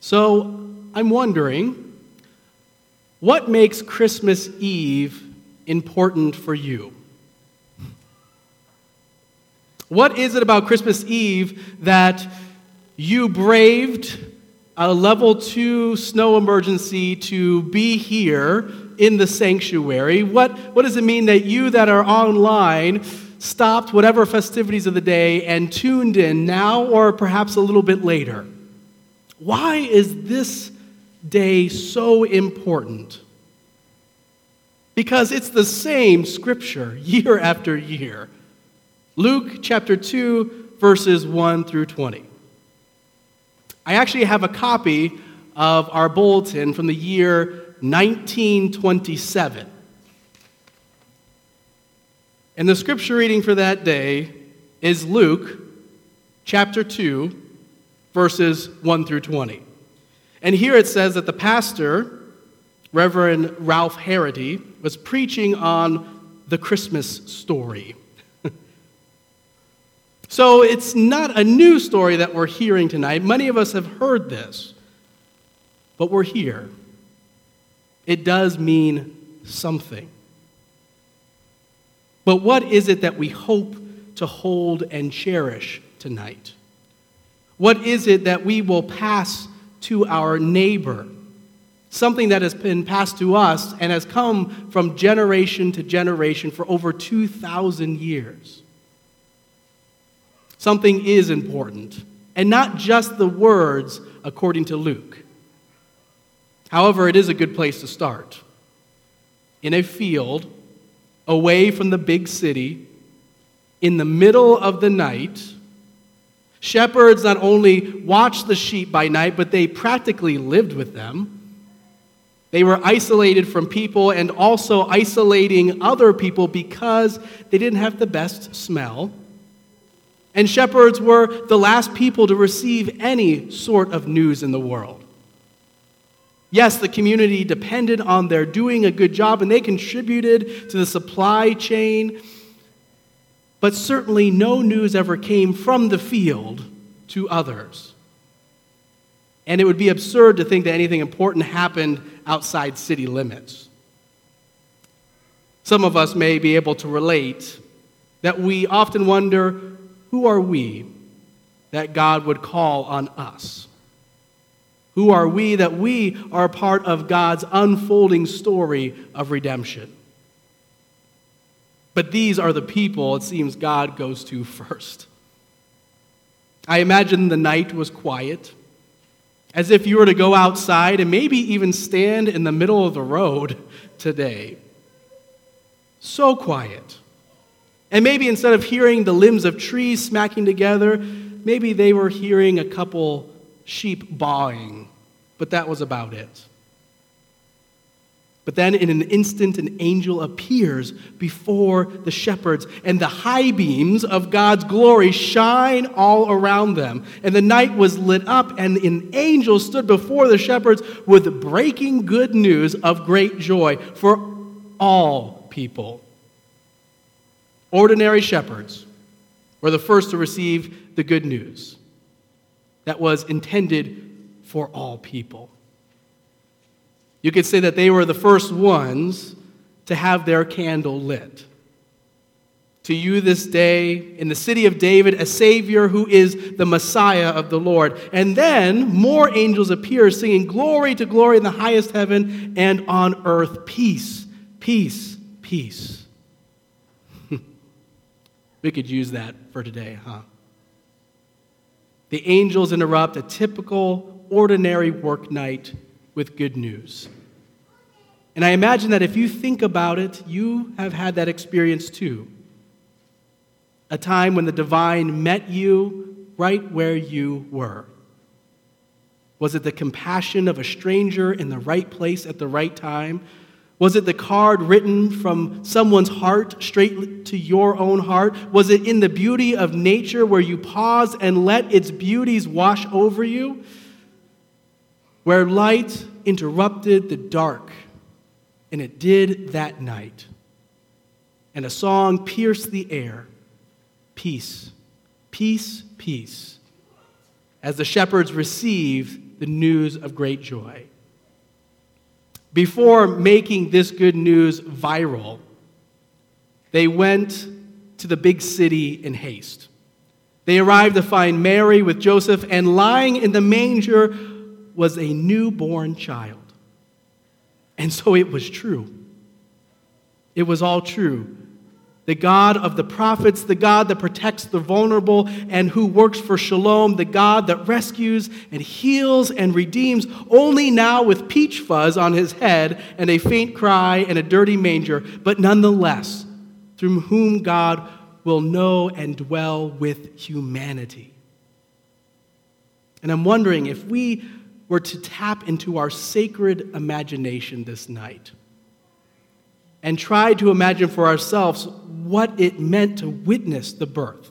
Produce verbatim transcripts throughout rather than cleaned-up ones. So I'm wondering, what makes Christmas Eve important for you? What is it about Christmas Eve that you braved a level two snow emergency to be here in the sanctuary? What, what does it mean that you that are online stopped whatever festivities of the day and tuned in now or perhaps a little bit later? Why is this day so important? Because it's the same scripture year after year. Luke chapter two, verses one through twenty. I actually have a copy of our bulletin from the year nineteen twenty-seven. And the scripture reading for that day is Luke chapter two, verses one through twenty. And here it says that the pastor, Reverend Ralph Haratee, was preaching on the Christmas story. So it's not a new story that we're hearing tonight. Many of us have heard this, but we're here. It does mean something. But what is it that we hope to hold and cherish tonight? What is it that we will pass to our neighbor? Something that has been passed to us and has come from generation to generation for over two thousand years. Something is important, and not just the words according to Luke. However, it is a good place to start. In a field, away from the big city, in the middle of the night, shepherds not only watched the sheep by night, but they practically lived with them. They were isolated from people and also isolating other people because they didn't have the best smell. And shepherds were the last people to receive any sort of news in the world. Yes, the community depended on their doing a good job, and they contributed to the supply chain. But certainly no news ever came from the field to others. And it would be absurd to think that anything important happened outside city limits. Some of us may be able to relate that we often wonder, who are we that God would call on us? Who are we that we are part of God's unfolding story of redemption? But these are the people it seems God goes to first. I imagine the night was quiet, as if you were to go outside and maybe even stand in the middle of the road today. So quiet. And maybe instead of hearing the limbs of trees smacking together, maybe they were hearing a couple sheep baaing, but that was about it. But then in an instant, an angel appears before the shepherds, and the high beams of God's glory shine all around them. And the night was lit up, and an angel stood before the shepherds with breaking good news of great joy for all people. Ordinary shepherds were the first to receive the good news that was intended for all people. You could say that they were the first ones to have their candle lit. To you this day, in the city of David, a Savior who is the Messiah of the Lord. And then more angels appear, singing glory to glory in the highest heaven and on earth. Peace, peace, peace. We could use that for today, huh? The angels interrupt a typical, ordinary work night with good news. And I imagine that if you think about it, you have had that experience too. A time when the divine met you right where you were. Was it the compassion of a stranger in the right place at the right time? Was it the card written from someone's heart straight to your own heart? Was it in the beauty of nature where you paused and let its beauties wash over you? Where light interrupted the dark, and it did that night. And a song pierced the air. Peace, peace, peace. As the shepherds received the news of great joy. Before making this good news viral, they went to the big city in haste. They arrived to find Mary with Joseph, and lying in the manger was a newborn child. And so it was true. It was all true. The God of the prophets, the God that protects the vulnerable and who works for shalom, the God that rescues and heals and redeems, only now with peach fuzz on his head and a faint cry and a dirty manger, but nonetheless, through whom God will know and dwell with humanity. And I'm wondering if we were to tap into our sacred imagination this night and try to imagine for ourselves what it meant to witness the birth.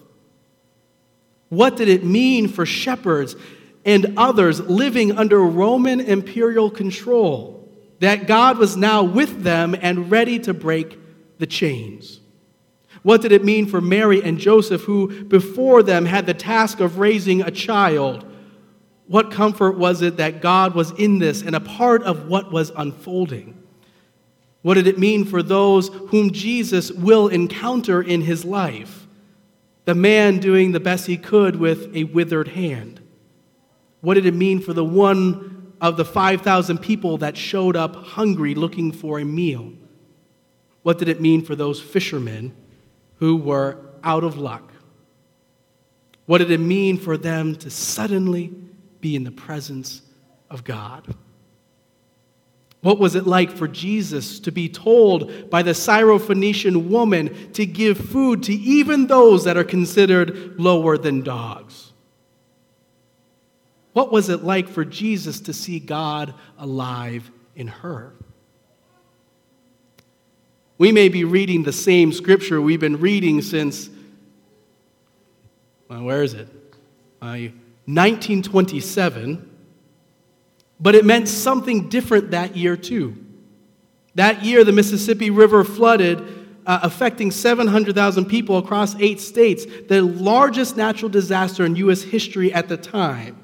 What did it mean for shepherds and others living under Roman imperial control that God was now with them and ready to break the chains? What did it mean for Mary and Joseph, who before them had the task of raising a child? What comfort was it that God was in this and a part of what was unfolding? What did it mean for those whom Jesus will encounter in his life? The man doing the best he could with a withered hand. What did it mean for the one of the five thousand people that showed up hungry looking for a meal? What did it mean for those fishermen who were out of luck? What did it mean for them to suddenly be in the presence of God? What was it like for Jesus to be told by the Syrophoenician woman to give food to even those that are considered lower than dogs? What was it like for Jesus to see God alive in her? We may be reading the same scripture we've been reading since, well, where is it? Uh, nineteen twenty-seven. But it meant something different that year, too. That year, the Mississippi River flooded, uh, affecting seven hundred thousand people across eight states, the largest natural disaster in U S history at the time.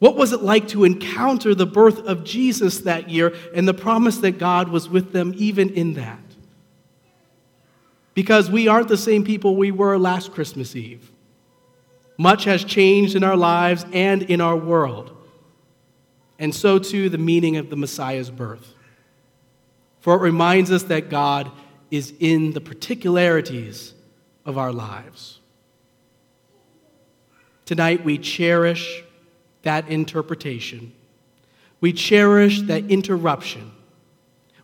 What was it like to encounter the birth of Jesus that year and the promise that God was with them even in that? Because we aren't the same people we were last Christmas Eve. Much has changed in our lives and in our world. And so, too, the meaning of the Messiah's birth. For it reminds us that God is in the particularities of our lives. Tonight, we cherish that interpretation. We cherish that interruption.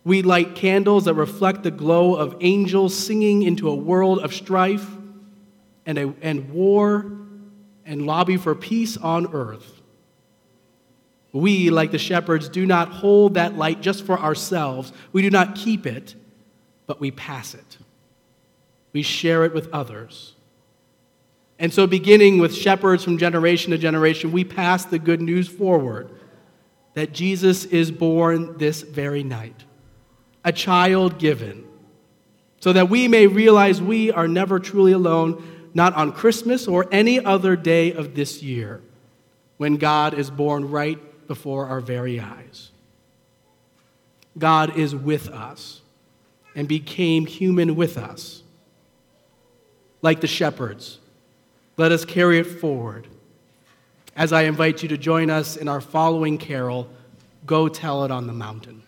We light candles that reflect the glow of angels singing into a world of strife and, a, and war and lobby for peace on earth. We, like the shepherds, do not hold that light just for ourselves. We do not keep it, but we pass it. We share it with others. And so, beginning with shepherds from generation to generation, we pass the good news forward that Jesus is born this very night, a child given, so that we may realize we are never truly alone, not on Christmas or any other day of this year, when God is born right before our very eyes. God is with us and became human with us. Like the shepherds, let us carry it forward as I invite you to join us in our following carol, Go Tell It on the Mountain.